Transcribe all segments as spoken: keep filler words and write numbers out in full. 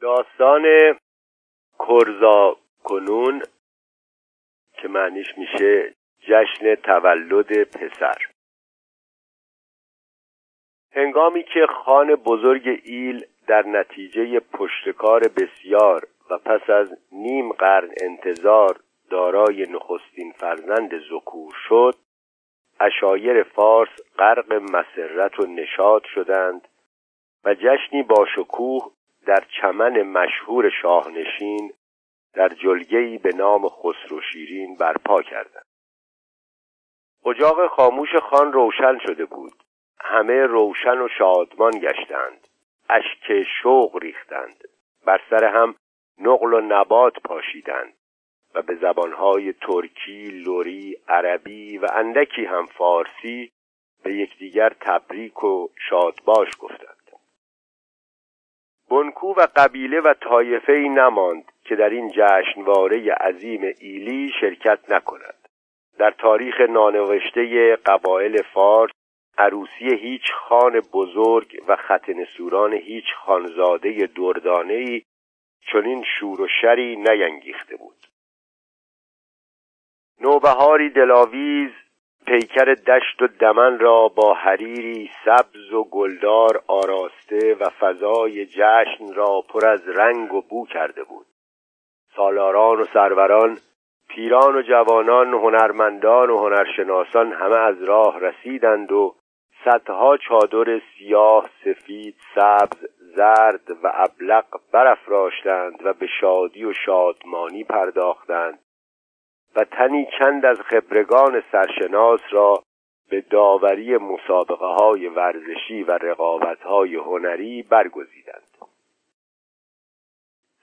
داستان کورزا کنون که معنیش میشه جشن تولد پسر. هنگامی که خان بزرگ ایل در نتیجه پشتکار بسیار و پس از نیم قرن انتظار دارای نخستین فرزند ذکور شد، عشایر فارس غرق مسرت و نشاط شدند و جشنی با شکوه در چمن مشهور شاهنشین در جلگه‌ای به نام خسرو شیرین برپا کردند. اجاق خاموش خان روشن شده بود. همه روشن و شادمان گشتند، اشک شوق ریختند، بر سر هم نقل و نبات پاشیدند و به زبانهای ترکی، لری، عربی و اندکی هم فارسی به یکدیگر تبریک و شادباش گفتند. بنکو و قبیله و طایفه‌ای نماند که در این جشنواره عظیم ایلی شرکت نکنند. در تاریخ نانوشته قبایل فارس عروسی هیچ خان بزرگ و ختنسوران هیچ خانزاده دردانه‌ای چنین شور و شری نینگیخته بود. نوبهاری دلاویز پیکر دشت و دمن را با حریری سبز و گلدار آراسته و فضای جشن را پر از رنگ و بو کرده بود. سالاران و سروران، پیران و جوانان، هنرمندان و هنرشناسان همه از راه رسیدند و صدها چادر سیاه، سفید، سبز، زرد و ابلق برافراشتند و به شادی و شادمانی پرداختند و تنی چند از خبرگان سرشناس را به داوری مسابقه های ورزشی و رقابت های هنری برگزیدند.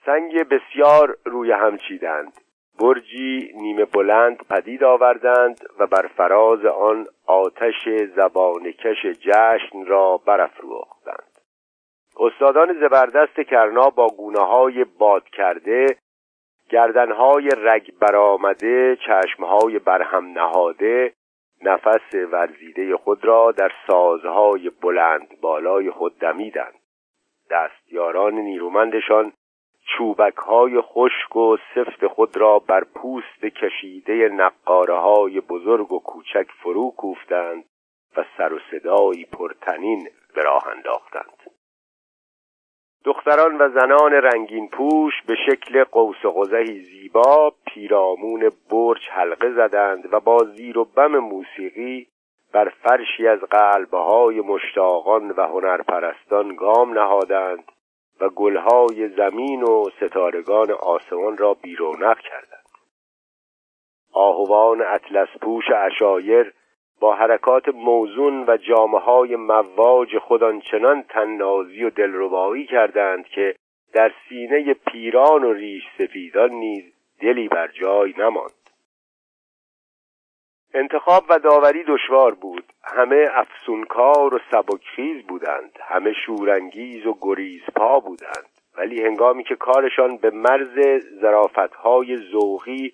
سنگ بسیار روی هم چیدند، برجی نیمه بلند پدید آوردند و بر فراز آن آتش زبانکش جشن را برافروختند. استادان زبردست کرنا با گونه های باد کرده، گردنهای رگ برآمده، چشمهای برهم نهاده، نفس ورزیده خود را در سازهای بلند بالای خود دمیدند. دستیاران نیرومندشان چوبکهای خشک و سفت خود را بر پوست کشیده نقارههای بزرگ و کوچک فرو کوفتند و سر و صدایی پرتنین به راه انداختند. دختران و زنان رنگین پوش به شکل قوس قزحی زیبا پیرامون برج حلقه زدند و با زیر و بم موسیقی بر فرشی از قلبهای مشتاقان و هنرپرستان گام نهادند و گلهای زمین و ستارگان آسمان را بی رونق کردند. آهوان اطلس پوش عشایر با حرکات موزون و جامه‌های مواج خود آنچنان تنازی و دلربایی کردند که در سینه پیران و ریش سفیدان نیز دلی بر جای نماند. انتخاب و داوری دشوار بود. همه افسونکار و سبکخیز بودند، همه شورانگیز و گریزپا بودند، ولی هنگامی که کارشان به مرز ظرافت‌های ذوقی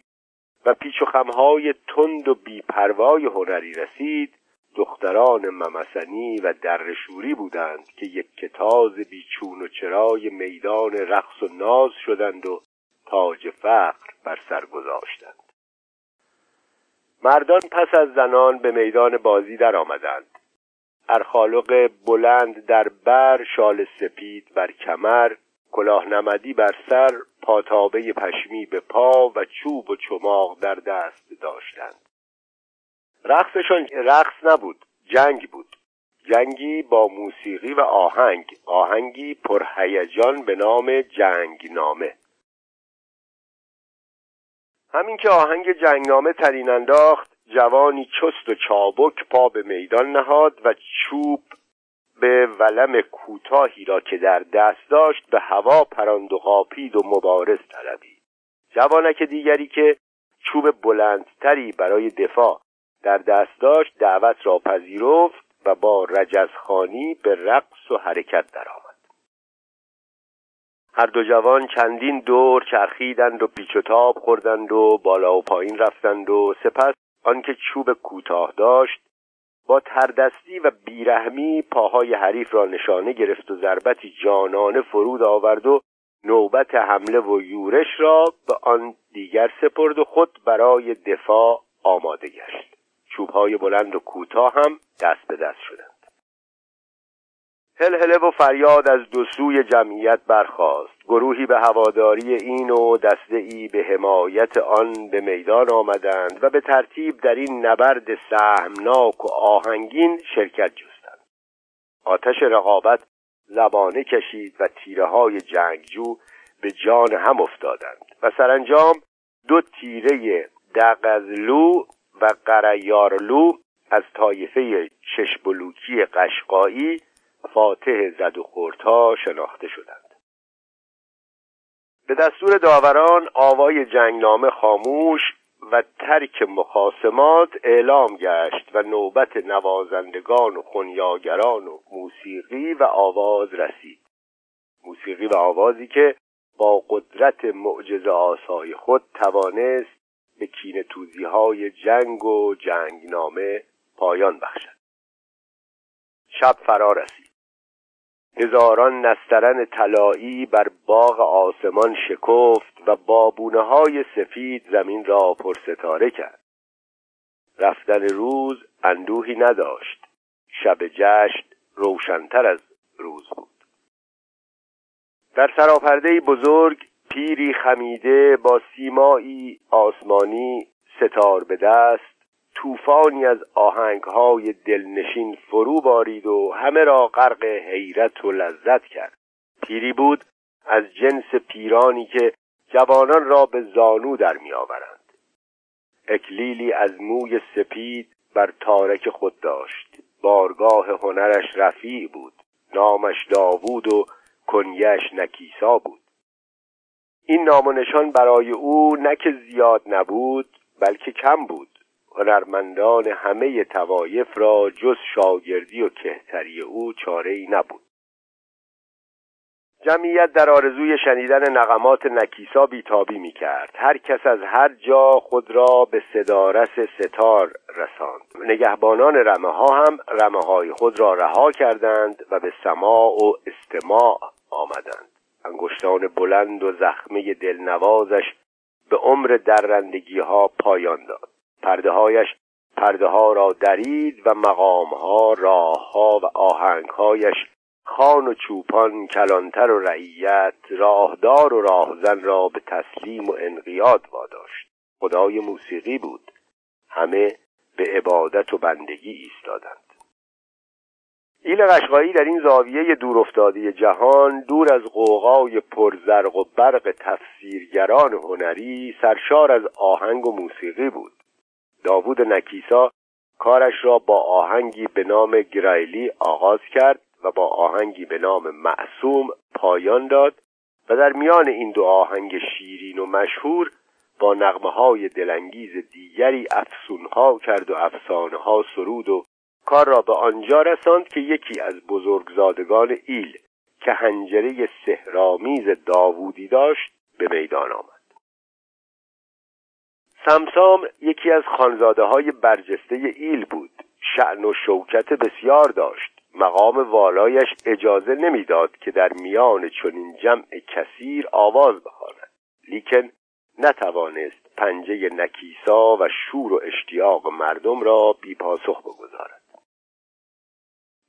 و پیچ و خم‌های تند و بی‌پروای هنری رسید، دختران ممسنی و درشوری بودند که یک کتاز بیچون و چرای میدان رقص و ناز شدند و تاج فقر بر سر گذاشتند. مردان پس از زنان به میدان بازی در آمدند. ارخالق بلند در بر، شال سپید بر کمر، کلاه نمدی بر سر، پاتابه پشمی به پا و چوب و چماق در دست داشتند. رقصشان رقص نبود، جنگ بود. جنگی با موسیقی و آهنگ، آهنگی پرهیجان به نام جنگنامه. همین که آهنگ جنگنامه ترین انداخت، جوانی چست و چابک پا به میدان نهاد و چوب به ولم کوتاهی را که در دست داشت به هوا پراند و قاپید و مبارز طلبید. جوانک دیگری که چوب بلندتری برای دفاع در دست داشت دعوت را پذیرفت و با رجزخوانی به رقص و حرکت درآمد. هر دو جوان چندین دور چرخیدند و پیچ و تاب خوردند و بالا و پایین رفتند و سپس آنکه چوب کوتاه داشت با تردستی و بیرحمی پاهای حریف را نشانه گرفت و ضربتی جانانه فرود آورد و نوبت حمله و یورش را به آن دیگر سپرد و خود برای دفاع آماده گشت. چوب‌های بلند و کوتاه هم دست به دست شدند. هلهله و فریاد از دو سوی جمعیت برخاست. گروهی به هواداری این و دسته‌ای به حمایت آن به میدان آمدند و به ترتیب در این نبرد سهمناک و آهنگین شرکت جستند. آتش رقابت زبانه کشید و تیره‌های جنگجو به جان هم افتادند و سرانجام دو تیره دغزلو و قریارلو از طایفه چشبلوکی قشقایی فاتح زدوخوردها شناخته شدند. به دستور داوران آوای جنگنامه خاموش و ترک مخاصمات اعلام گشت و نوبت نوازندگان و خنیاگران و موسیقی و آواز رسید. موسیقی و آوازی که با قدرت معجزه آسای خود توانست به کینه توزی‌های جنگ و جنگنامه پایان بخشد. شب فرا رسید. هزاران نسترن طلایی بر باغ آسمان شکفت و بابونه‌های سفید زمین را پرستاره کرد. رفتن روز اندوهی نداشت. شب جشن روشن‌تر از روز بود. در سراپرده‌ای بزرگ پیری خمیده با سیمایی آسمانی، ستار به دست، طوفانی از آهنگ‌های دلنشین فرو بارید و همه را غرق حیرت و لذت کرد. پیری بود از جنس پیرانی که جوانان را به زانو در می‌آورند. اکلیلی از موی سپید بر تارک خود داشت. بارگاه هنرش رفیع بود. نامش داوود و کنیش نکیسا بود. این نام و نشان برای او نه که زیاد نبود بلکه کم بود. هنرمندان همه توایف را جز شاگردی و کهتری او چاره‌ای نبود. جمعیت در آرزوی شنیدن نغمات نکیسا بیتابی می‌کرد. هر کس از هر جا خود را به صدارس ستار رساند. نگهبانان رمه‌ها هم رمه‌های خود را رها کردند و به سماع و استماع آمدند. انگشتان بلند و زخمه دلنوازش به عمر درندگی‌ها پایان داد. پرده‌هایش پرده‌ها را درید و مقام‌ها، راه‌ها و آهنگ‌هایش خان و چوپان، کلانتر و رعیت، راهدار و راهزن را به تسلیم و انقیاد واداشت. خدای موسیقی بود. همه به عبادت و بندگی ایستادند. ایل قشقایی در این زاویه دورافتاده جهان، دور از غوغای پرزرق و برق تفسیرگران هنری، سرشار از آهنگ و موسیقی بود. داوود نکیسا کارش را با آهنگی به نام گرایلی آغاز کرد و با آهنگی به نام معصوم پایان داد و در میان این دو آهنگ شیرین و مشهور با نغمه‌های دلانگیز دیگری افسون‌ها کرد و افسانه‌ها سرود و کار را به آنجا رساند که یکی از بزرگزادگان ایل که حنجره سحرآمیز داوودی داشت به میدان آمد. سمسام یکی از خانزاده‌های برجسته ایل بود. شأن و شوکت بسیار داشت. مقام والایش اجازه نمیداد که در میان چنین جمع کثیر آواز بخواند. لیکن نتوانست پنجه نکیسا و شور و اشتیاق مردم را بی پاسخ بگذارد.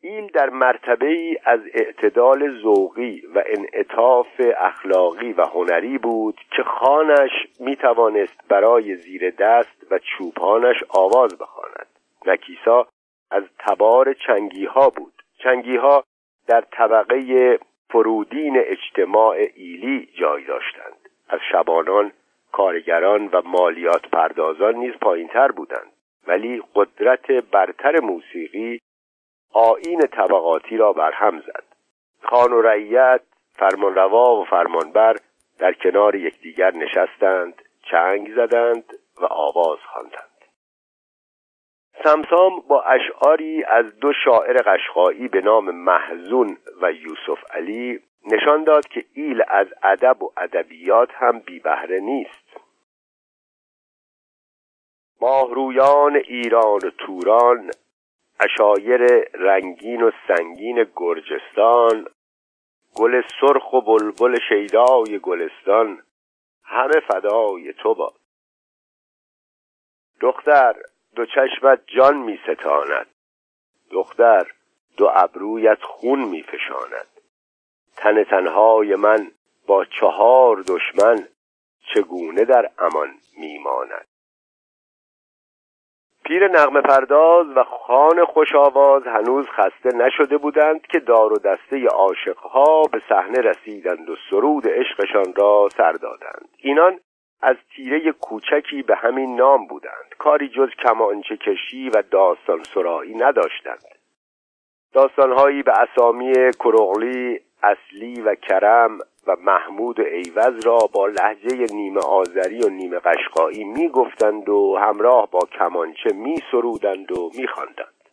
ایل در مرتبه‌ای از اعتدال ذوقی و انعطاف اخلاقی و هنری بود که خوانش میتوانست برای زیر دست و چوپانش آواز بخواند. نکیسا از تبار چنگیها بود. چنگیها در طبقه فرودین اجتماع ایلی جای داشتند. از شبانان، کارگران و مالیات پردازان نیز پایینتر بودند، ولی قدرت برتر موسیقی آیین طبقاتی را برهم زد. خان و رعیت، فرمانروا و فرمانبر در کنار یکدیگر نشستند، چنگ زدند و آواز خواندند. سمسام با اشعاری از دو شاعر قشقایی به نام محزون و یوسف علی نشان داد که ایل از ادب و ادبیات هم بی بهره نیست. ماهرویان ایران و توران، عشایر رنگین و سنگین گرجستان، گل سرخ و بلبل شیدای گلستان همه فدای تو باد. دختر دو چشمت جان می ستاند، دختر دو ابرویت خون می فشاند. تن تنهای من با چهار دشمن چگونه در امان می ماند؟ پیر نغمه پرداز و خان خوش آواز هنوز خسته نشده بودند که دار و دسته عاشقها به صحنه رسیدند و سرود عشقشان را سر دادند. اینان از تیره کوچکی به همین نام بودند، کاری جز کمانچه کشی و داستان سرایی نداشتند. داستانهایی به اسامی کرغلی، اصلی و کرم و محمود و ایوز را با لهجه نیمه آذری و نیمه قشقایی می گفتند و همراه با کمانچه می سرودند و می خواندند.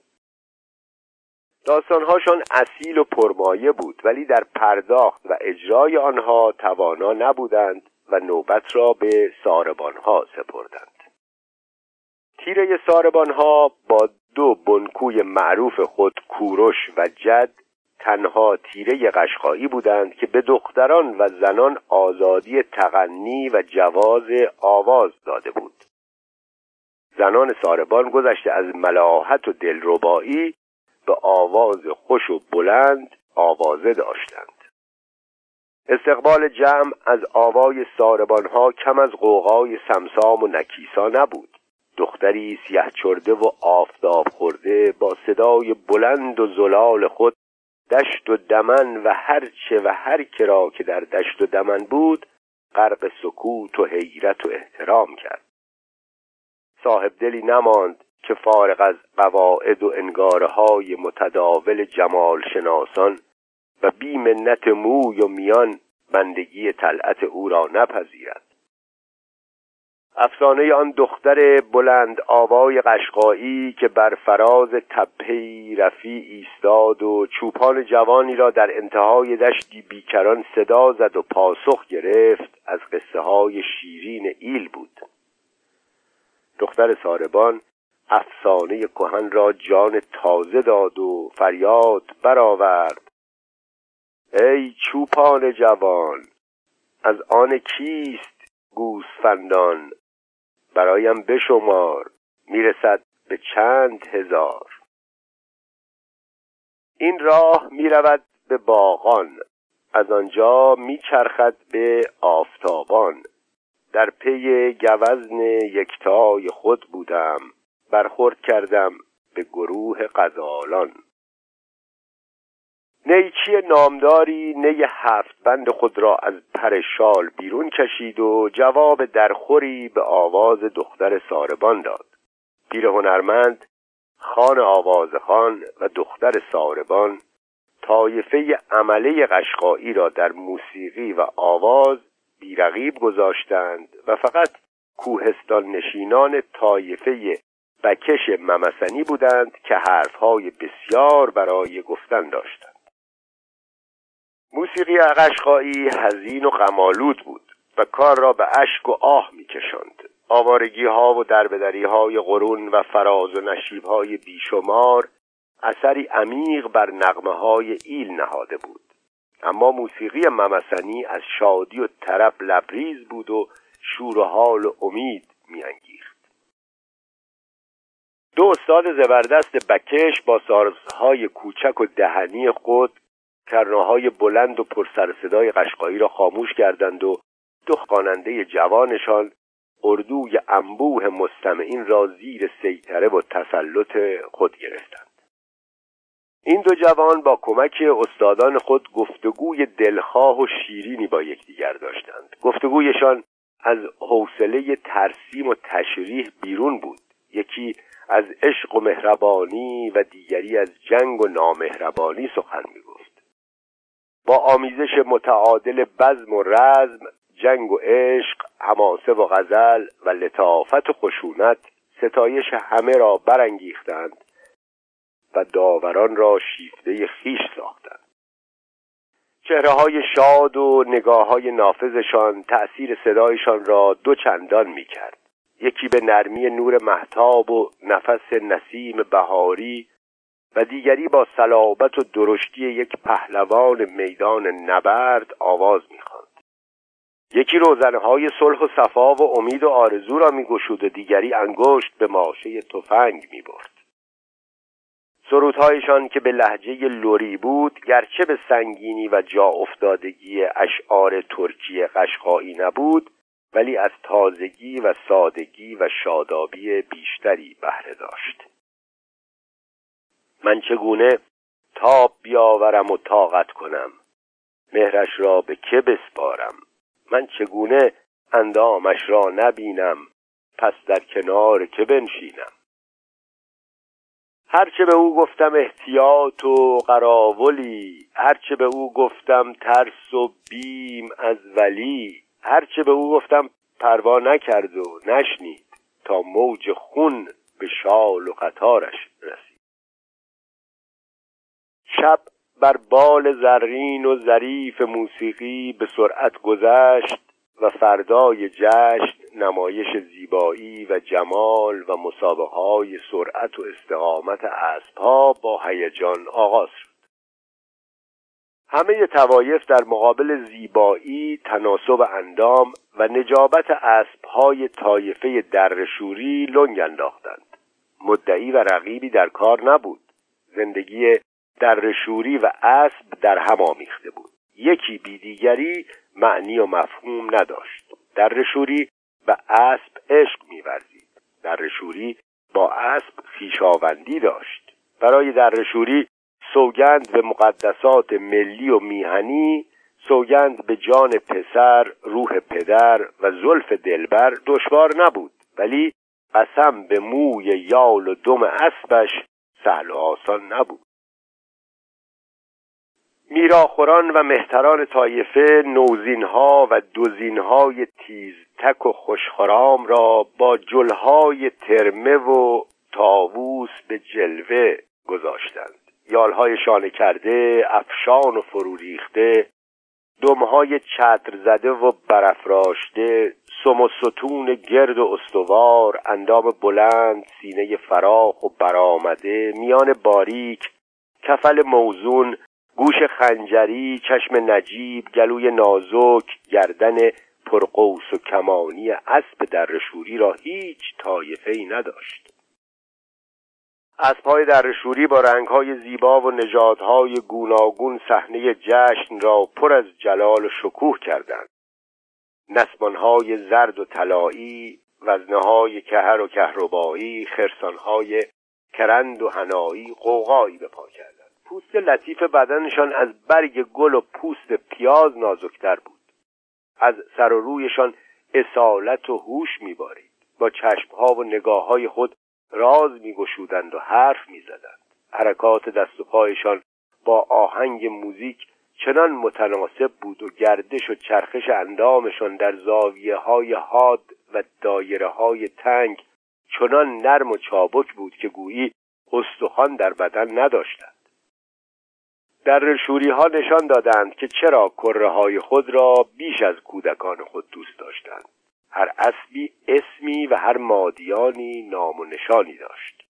داستانهاشان اصیل و پرمایه بود، ولی در پرداخت و اجرای آنها توانا نبودند و نوبت را به ساربانها سپردند. تیره ساربانها با دو بنکوی معروف خود، کوروش و جد، تنها تیره قشقایی بودند که به دختران و زنان آزادی تغنی و جواز آواز داده بود. زنان ساربان گذشته از ملاحت و دلربایی به آواز خوش و بلند آوازه داشتند. استقبال جمع از آوای ساربانها کم از غوغای سمسام و نکیسا نبود. دختری سیه چرده و آفتاب خورده با صدای بلند و زلال خود دشت و دمن و هرچه و هر کرا که در دشت و دمن بود غرق سکوت و حیرت و احترام کرد. صاحب دلی نماند که فارغ از قواعد و انگارهای متداول جمال شناسان و بی منت موی و میان بندگی طلعت او را نپذیرد. افسانه آن دختر بلند آوای قشقایی که بر فراز تپه‌ای رفیع ایستاد و چوپان جوانی را در انتهای دشتی بیکران صدا زد و پاسخ گرفت، از قصه های شیرین ایل بود. دختر ساربان افسانه کهن را جان تازه داد و فریاد برآورد: ای چوپان جوان، از آن کیست گوسفندان؟ برایم بشمار، میرسد به چند هزار. این راه میرود به باغان، از آنجا میچرخد به آفتابان. در پی گوزن یکتای خود بودم، برخورد کردم به گروه غزالان. نیچی نامداری نی هفت بند خود را از پر شال بیرون کشید و جواب درخوری به آواز دختر ساربان داد. پیر هنرمند، خان آوازخان و دختر ساربان طایفه عمله قشقایی را در موسیقی و آواز بیرقیب گذاشتند و فقط کوهستان نشینان طایفه بکش ممسنی بودند که حرفهای بسیار برای گفتن داشتند. موسیقی قشقایی حزین و غم‌آلود بود و کار را به اشک و آه می‌کشاند. آوارگی‌ها و دربدری‌های قرون و فراز و نشیب‌های بیشمار اثری عمیق بر نغمه‌های ایل نهاده بود. اما موسیقی ممسنی از شادی و طرب لبریز بود و شور و حال و امید می‌انگیخت. دو استاد زبردست بکش با سازهای کوچک و دهنی خود کرناهای بلند و پرسر صدای قشقایی را خاموش کردند و دو خواننده جوانشان اردوی انبوه مستمعین را زیر سیطره و تسلط خود گرفتند. این دو جوان با کمک استادان خود گفتگوی دلخواه و شیرینی با یکدیگر داشتند. گفتگویشان از حوصله ترسیم و تشریح بیرون بود. یکی از عشق و مهربانی و دیگری از جنگ و نامهربانی سخن می‌گفت. با آمیزش متعادل بزم و رزم، جنگ و عشق، حماسه و غزل و لطافت و خشونت ستایش همه را برانگیختند و داوران را شیفته خویش ساختند. چهره‌های شاد و نگاه‌های نافذشان تأثیر صدایشان را دو چندان می‌کرد. یکی به نرمی نور مهتاب و نفس نسیم بهاری و دیگری با صلابت و درشتی یک پهلوان میدان نبرد آواز می‌خواند. یکی روزنهای صلح و صفا و امید و آرزو را می‌گشود و دیگری انگشت به ماشه تفنگ می‌برد. سرودهایشان که به لهجه لری بود، گرچه به سنگینی و جا افتادگی اشعار ترکی قشقایی نبود، ولی از تازگی و سادگی و شادابی بیشتری بهره داشت. من چگونه تاب بیاورم و طاقت کنم، مهرش را به که بسپارم؟ من چگونه اندامش را نبینم، پس در کنار که بنشینم؟ هرچه به او گفتم احتیاط و قراولی، هرچه به او گفتم ترس و بیم از ولی، هرچه به او گفتم پروا نکرد و نشنید تا موج خون به شال و قطارش رسید. شب بر بال زرین و ظریف موسیقی به سرعت گذشت و فردای جشن نمایش زیبایی و جمال و مسابقه‌های سرعت و استقامت اسب‌ها با هیجان آغاز شد. همه طوایف در مقابل زیبایی، تناسب اندام و نجابت اسب‌های طایفه دره‌شوری لنگ انداختند. مدعی و رقیبی در کار نبود. زندگی دره‌شوری و اسب در هم آمیخته بود. یکی بی دیگری معنی و مفهوم نداشت. دره‌شوری به اسب عشق می‌ورزید. دره‌شوری با اسب خویشاوندی داشت. برای دره‌شوری سوگند به مقدسات ملی و میهنی، سوگند به جان پسر، روح پدر و زلف دلبر دشوار نبود، ولی قسم به موی یال و دم اسبش سهل و آسان نبود. میراخوران و مهتران طایفه نوزینها و دوزینهای تیزتک و خوشخرام را با جلهای ترمه و طاووس به جلوه گذاشتند. یالهای شانه کرده، افشان و فروریخته، دمهای چتر زده و برافراشته، سم و ستون گرد و استوار، اندام بلند، سینه فراخ و برآمده، میان باریک، کفل موزون، گوش خنجری، چشم نجیب، گلوی نازک، گردن پرقوس و کمانی اسب دره‌شوری را هیچ طایفه‌ای نداشت. اسب‌های دره‌شوری با رنگ‌های زیبا و نژادهای گوناگون صحنه جشن را پر از جلال و شکوه کردند. نسمان‌های زرد و طلایی، وزنه‌های کهر و کهربایی، خرسان‌های کرند و حنایی قوقایی به پا کردند. پوست لطیف بدنشان از برگ گل و پوست پیاز نازکتر بود. از سر و رویشان اصالت و هوش می‌بارید. با چشم‌ها و نگاه‌های خود راز می‌گشودند و حرف می‌زدند. حرکات دست و پایشان با آهنگ موزیک چنان متناسب بود و گردش و چرخش اندامشان در زاویه‌های حاد و دایره‌های تنگ چنان نرم و چابک بود که گویی استخوان در بدن نداشتند. دره‌شوری‌ها نشان دادند که چرا کره‌های خود را بیش از کودکان خود دوست داشتند. هر اسبی اسمی و هر مادیانی نام و نشانی داشت.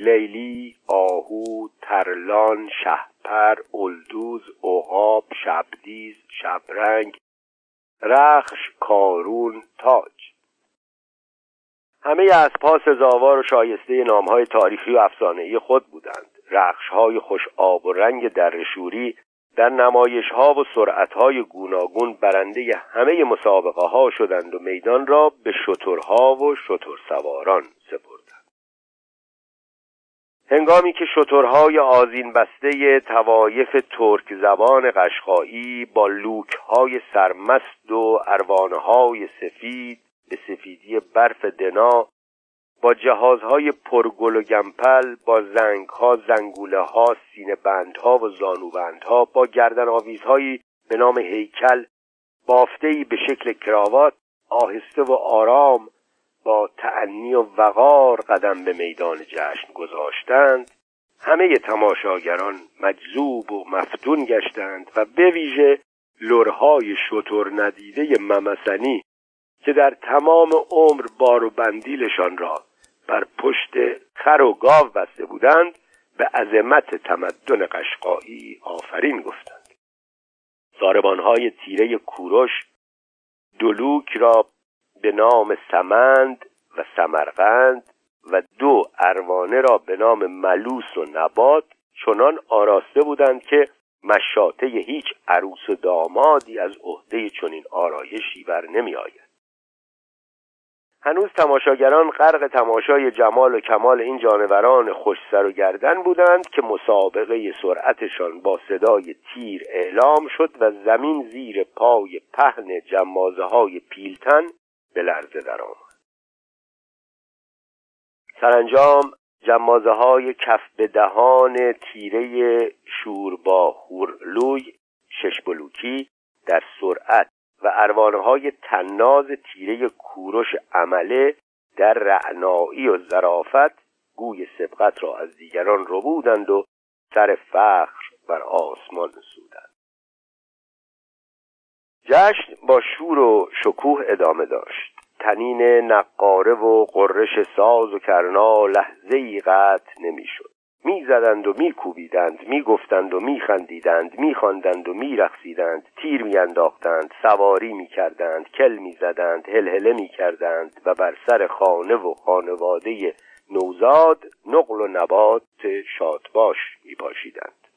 لیلی، آهو، ترلان، شهپر، الدوز، عقاب، شبدیز، شبرنگ، رخش، کارون، تاج. همه اسب‌ها سزاوار و شایسته نام‌های تاریخی و افسانه‌ای خود بودند. رخش‌های خوش آب و رنگ دره‌شوری در نمایش‌ها و سرعت‌های گوناگون برنده همه مسابقه‌ها شدند و میدان را به شترها و شترسواران سپردند. هنگامی که شترهای آذین بسته طوایف ترک زبان قشقایی با لوک‌های سرمست و اروانه‌های سفید به سفیدی برف دنا، با جهازهای پرگل و گمپل، با زنگها، زنگوله‌ها، سینه‌بندها و زانوبندها، با گردن‌آویزهایی به نام هیکل، بافته‌ای به شکل کراوات، آهسته و آرام با تأنی و وقار قدم به میدان جشن گذاشتند، همه تماشاگران مجذوب و مفتون گشتند و به ویژه لرهای شتر ندیده ممسنی که در تمام عمر بار و بندیلشان را بر پشت خر و گاو بسته بودند، به عظمت تمدن قشقایی آفرین گفتند. ضاربان‌های تیره کوروش دلوک را به نام سمند و سمرقند و دو اروانه را به نام ملوس و نبات چنان آراسته بودند که مشاطه هیچ عروس و دامادی از عهده چنین آرایشی بر نمی آید. هنوز تماشاگران غرق تماشای جمال و کمال این جانوران خوش سر و گردن بودند که مسابقه سرعتشان با صدای تیر اعلام شد و زمین زیر پای پهن جمازه‌های پیلتن به لرزه درآمد. سرانجام جمازه‌های کف به دهان تیره شورباهورلوی شش بلوکی در سرعت و اروانه‌های تناز تیره کوروش عمله در رعنایی و ظرافت گوی سبقت را از دیگران ربودند و سر فخر بر آسمان سودند. جشن با شور و شکوه ادامه داشت. تنین نقاره و قررش ساز و کرنا لحظه‌ای قطع نمی‌شد. می‌زدند و می‌کوبیدند، می‌گفتند و می‌خندیدند، می‌خواندند و می‌رقصیدند، تیر می‌انداختند، سواری می‌کردند، کل می‌زدند، هلهله می‌کردند و بر سر خانه و خانواده نوزاد نقل و نبات شادباش می‌پاشیدند.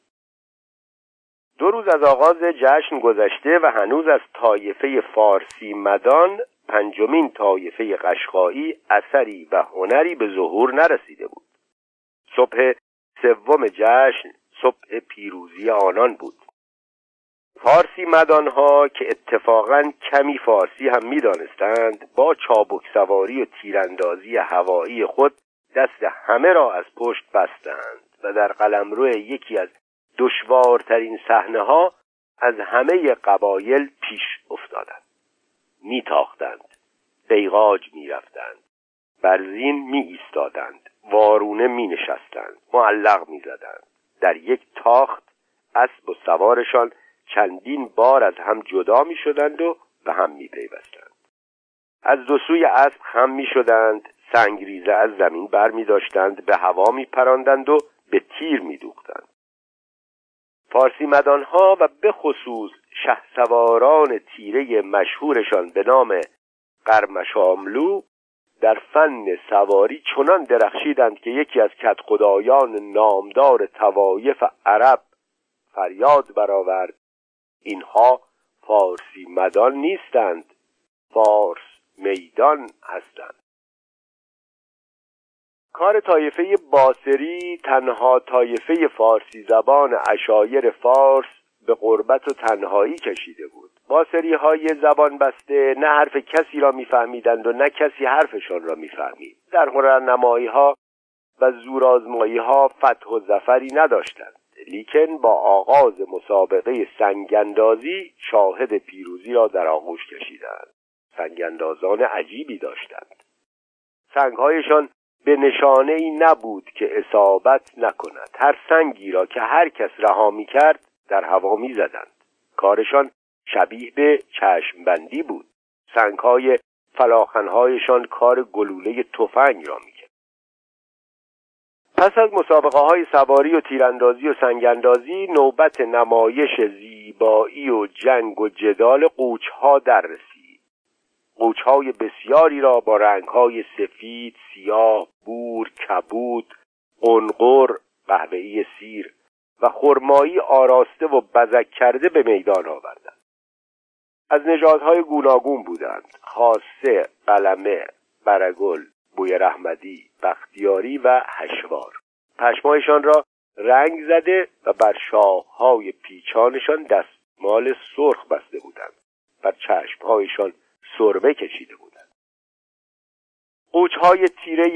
دو روز از آغاز جشن گذشته و هنوز از طایفه فارسی مدان، پنجمین طایفه قشقایی، اثری و هنری به ظهور نرسیده بود. صبح سوم جشن صبح پیروزی آنان بود. فارسی مدانها که اتفاقاً کمی فارسی هم می‌دانستند، با چابک سواری و تیراندازی هوایی خود دست همه را از پشت بستند و در قلمرو یکی از دشوارترین صحنه‌ها از همه قبایل پیش افتادند. میتاختند، بیغاج میرفتند، برزین میایستادند، وارونه مینشستند، معلق میزدند. در یک تاخت اسب و سوارشان چندین بار از هم جدا میشدند و به هم میپیوستند. از دو سوی اسب خم میشدند، سنگریزه از زمین بر میداشتند، به هوا میپراندند و به تیر میدوختند. فارسی مدانها و به خصوص شهسواران تیره مشهورشان به نام قرمشاملو در فن سواری چنان درخشیدند که یکی از کدخدایان نامدار طوایف عرب فریاد برآورد: اینها فارسی مدان نیستند، فارس میدان هستند. کار طایفه باصری، تنها طایفه فارسی زبان اشایر فارس، به غربت و تنهایی کشیده بود. باصری‌های زبان بسته نه حرف کسی را می‌فهمیدند و نه کسی حرفشان را می‌فهمید. در هنرنمایی‌ها و زورآزمایی‌ها فتح و ظفری نداشتند، لیکن با آغاز مسابقه سنگ‌اندازی شاهد پیروزی را در آغوش کشیدند. سنگ‌اندازان عجیبی داشتند. سنگ‌هایشان به نشانه‌ای نبود که اصابت نکند. هر سنگی را که هر کس رها می‌کرد در هوا می‌زدند. کارشان شبیه به چشم بندی بود. سنگ‌های فلاخن‌هایشان کار گلوله تفنگ را می‌کرد. پس از مسابقه‌های سواری و تیراندازی و سنگ‌اندازی نوبت نمایش زیبایی و جنگ و جدال قوچ‌ها در رسید. قوچ‌های بسیاری را با رنگ‌های سفید، سیاه، بور، کبود، عنقر، قهوه‌ای سیر و خرمایی آراسته و بزک کرده به میدان آوردند. از نژادهای گوناگون بودند: خاصه، قلمه، برگل، بوی رحمدی، بختیاری و هشوار. پشمایشان را رنگ زده و بر شاخهای پیچانشان دستمال سرخ بسته بودند. بر چشمهایشان سرمه کشیده بودند. قوچ‌های تیره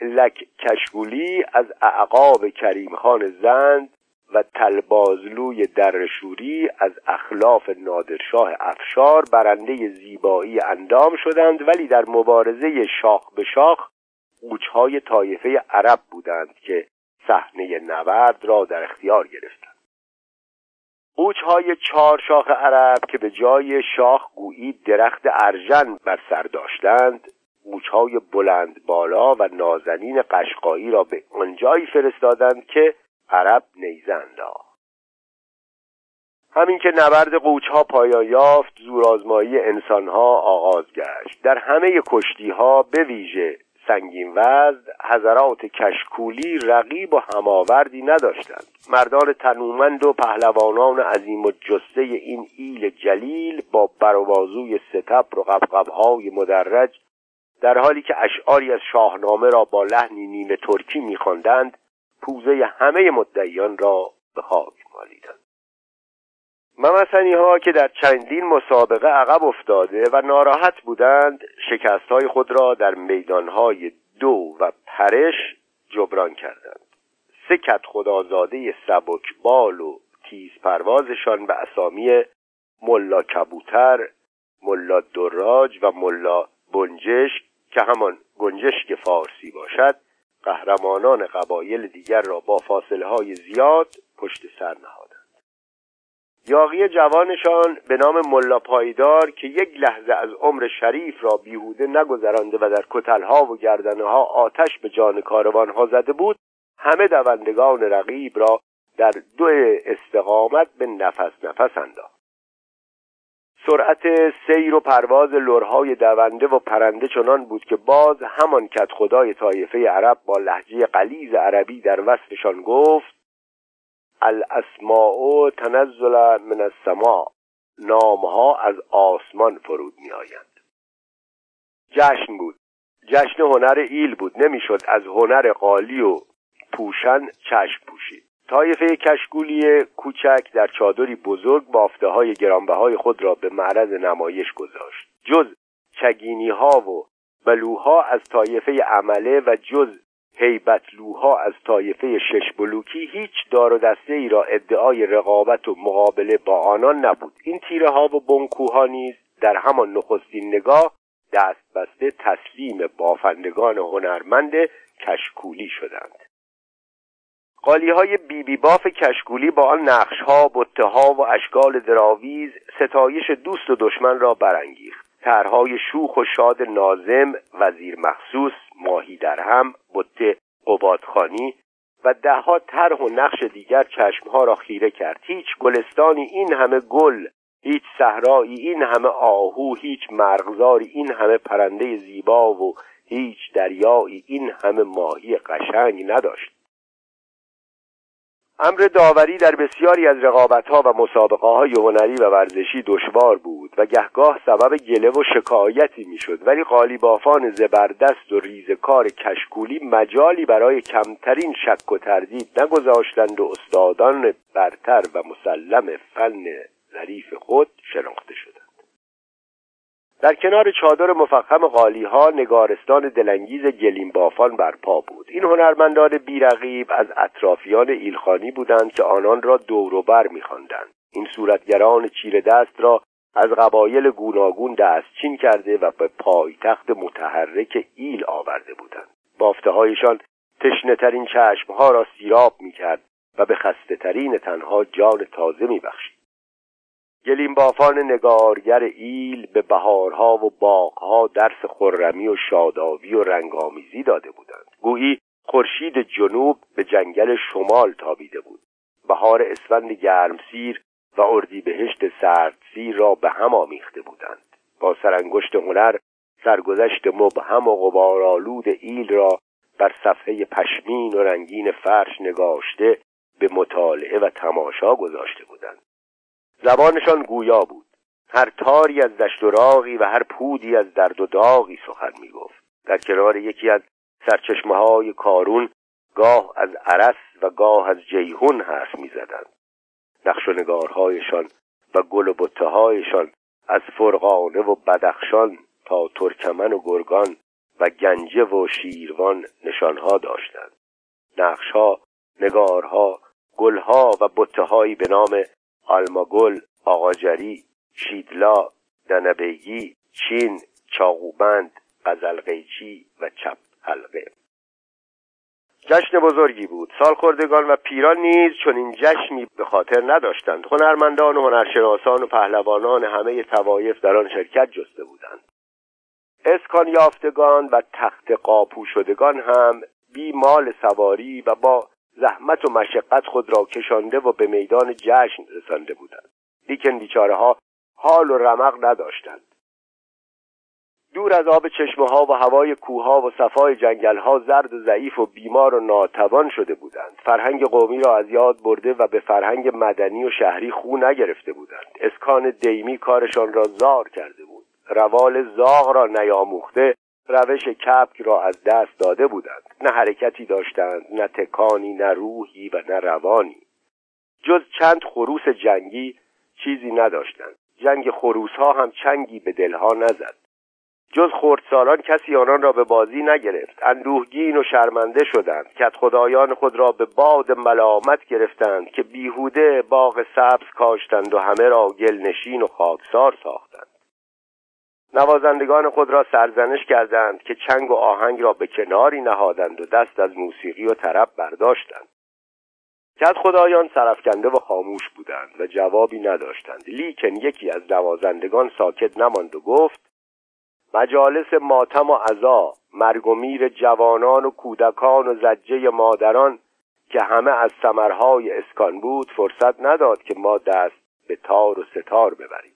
لک کشگولی از اعقاب کریم خان زند و تلبازلوی درشوری از اخلاف نادرشاه افشار برنده زیبایی اندام شدند، ولی در مبارزه شاخ به شاخ قوچ‌های طایفه عرب بودند که صحنه نبرد را در اختیار گرفتند. قوچ‌های چهار شاخ عرب که به جای شاخ گویی درخت ارژن بر سر داشتند، قوچ‌های بلند بالا و نازنین قشقایی را به آنجایی فرستادند که عرب نیزه انداخت. همین که نبرد قوچها پایان یافت، زورآزمایی انسانها آغاز گشت. در همه کشتیها به ویژه سنگین وزن، حضرات کشکولی رقیب و هماوردی نداشتند. مردان تنومند و پهلوانان عظیم و جسته این ایل جلیل با بر و بازوی ستبر و قبقبهای مدرج، در حالی که اشعاری از شاهنامه را با لحنی نیمه ترکی می‌خواندند، پوزه همه مدعیان را به خاک مالیدند. ممسنی ها که در چندین مسابقه عقب افتاده و ناراحت بودند، شکست‌های خود را در میدان‌های دو و پرش جبران کردند. سه کدخدازاده سبکبال و تیز پروازشان به اسامی ملا کبوتر، ملا دراج و ملا بنجشک که همان گنجشک فارسی باشد، قهرمانان قبایل دیگر را با فاصله‌های زیاد پشت سر نهادند. یاغی جوانشان به نام ملا پایدار که یک لحظه از عمر شریف را بیهوده نگذرانده و در کتل‌ها و گردنه‌ها آتش به جان کاروان‌ها زده بود، همه دوندگان رقیب را در دو استقامت به نفس نفس انداخت. سرعت سیر و پرواز لرهای دونده و پرنده چنان بود که باز همان کدخدای طایفه عرب با لهجه غلیظ عربی در وصفشان گفت: الاسماء تنزل من السماء، نامها از آسمان فرود می آیند. جشن بود، جشن هنر ایل بود. نمیشد از هنر قالی و پوشن چشم پوشید. طایفه کشکولی کوچک در چادری بزرگ بافته های گرانبهای خود را به معرض نمایش گذاشت. جز چگینی ها و بلوها از طایفه عمله و جز هیبتلوها از طایفه شش بلوکی هیچ دار و دسته ای را ادعای رقابت و مقابله با آنان نبود. این تیره ها و بنکوها نیز در همان نخستین نگاه دست بسته تسلیم بافندگان هنرمند کشکولی شدند. قالی های بی بی باف کشکولی با آن نقش ها، بته ها و اشکال دراویز ستایش دوست و دشمن را برانگیخت. طرح‌های شوخ و شاد ناظم، وزیر مخصوص، ماهی درهم، بته قبادخانی و دهها طرح و نقش دیگر چشمها را خیره کرد. هیچ گلستانی این همه گل، هیچ صحرایی این همه آهو، هیچ مرغزاری این همه پرنده زیبا و هیچ دریایی این همه ماهی قشنگ نداشت. امر داوری در بسیاری از رقابت‌ها و مسابقه‌های هنری و ورزشی دشوار بود و گهگاه سبب گله و شکایتی می‌شد، ولی قالیبافان زبردست و ریزکار کشکولی مجالی برای کمترین شک و تردید نگذاشتند و استادان برتر و مسلم فن ظریف خود شناخته شدند. در کنار چادر مفخم قالی‌ها نگارستان دلانگیز گلیم بافان برپا بود. این هنرمندان بیرقیب از اطرافیان ایلخانی بودند که آنان را دور و بر می‌خواندند. این صورتگران چیره دست را از قبایل گوناگون دستچین کرده و به پایتخت متحرک ایل آورده بودند. بافته‌هایشان تشنه‌ترین چشم‌ها را سیراب می‌کرد و به خسته‌ترین تنها جان تازه می‌بخشید. گلیم بافان نگارگر ایل به بهارها و باغها درس خرمی و شادابی و رنگامیزی داده بودند. گویی خورشید جنوب به جنگل شمال تابیده بود. بهار اسفند گرمسیر و اردیبهشت سردسیر را به هم آمیخته بودند. با سرانگشت هنر سرگذشت مبهم و غبارآلود ایل را بر صفحه پشمین و رنگین فرش نگاشته به مطالعه و تماشا گذاشته بودند. زبانشان گویا بود. هر تاری از دشت و راغی و هر پودی از درد و داغی سخن می گفت. در کنار یکی از سرچشمه های کارون گاه از عرس و گاه از جیهون حرف می زدند. نقش و نگارهایشان و گل و بته هایشان از فرغانه و بدخشان تا ترکمن و گرگان و گنجه و شیروان نشانها داشتند. نقشها، نگارها، گلها و بته هایی به نام آلماگل، آقاجری، شیدلا، دنبیگی، چین، چاقوبند، غزلقیچی و چپ حلقه. جشن بزرگی بود. سالخوردگان و پیران نیز چنین جشنی به خاطر نداشتند. هنرمندان و هنرشناسان و پهلوانان همه طوایف در آن شرکت جسته بودند. اسکان یافتگان و تخت قاپو شدگان هم بی مال سواری و با زحمت و مشقت خود را کشانده و به میدان جشن رسانده بودند. لیکن بیچاره‌ها حال و رمق نداشتند. دور از آب چشمه‌ها و هوای کوه‌ها و صفای جنگل‌ها زرد و ضعیف و بیمار و ناتوان شده بودند. فرهنگ قومی را از یاد برده و به فرهنگ مدنی و شهری خو نگرفته بودند. اسکان دیمی کارشان را زار کرده بود. روال زاغ را نیاموخته، روش کبک را از دست داده بودند. نه حرکتی داشتند، نه تکانی، نه روحی و نه روانی. جز چند خروس جنگی چیزی نداشتند. جنگ خروس‌ها هم چنگی به دلها نزد. جز خردسالان کسی آنان را به بازی نگرفت. اندوهگین و شرمنده شدند. کت خدایان خود را به باد ملامت گرفتند که بیهوده باغ سبز کاشتند و همه را گلنشین و خاکسار ساختند. نوازندگان خود را سرزنش کردند که چنگ و آهنگ را به کناری نهادند و دست از موسیقی و طرب برداشتند. کت خدایان سرفکنده و خاموش بودند و جوابی نداشتند. لیکن یکی از نوازندگان ساکت نماند و گفت: مجالس ماتم و عزا، مرگ و میر جوانان و کودکان و زجه مادران که همه از ثمرهای اسکان بود، فرصت نداد که ما دست به تار و ستار ببریم.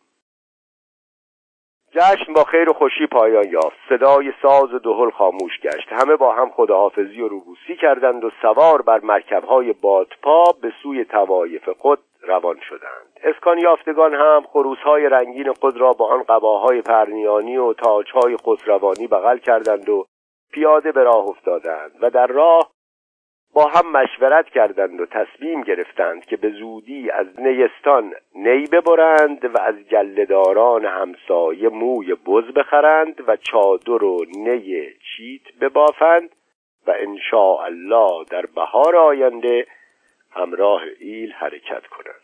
جشن با خیر و خوشی پایان یافت. صدای ساز و دهل خاموش گشت. همه با هم خداحافظی و روبوسی کردند و سوار بر مرکب‌های بادپا به سوی طوایف خود روان شدند. اسکان یافتگان هم خروس‌های رنگین خود را با آن قباهای پرنیانی و تاج‌های خسروانی بغل کردند و پیاده به راه افتادند و در راه با هم مشورت کردند و تصمیم گرفتند که به زودی از نیستان نی ببرند و از گله‌داران همسایه موی بز بخرند و چادر و نی چیت ببافند و ان شاء الله در بهار آینده همراه ایل حرکت کنند.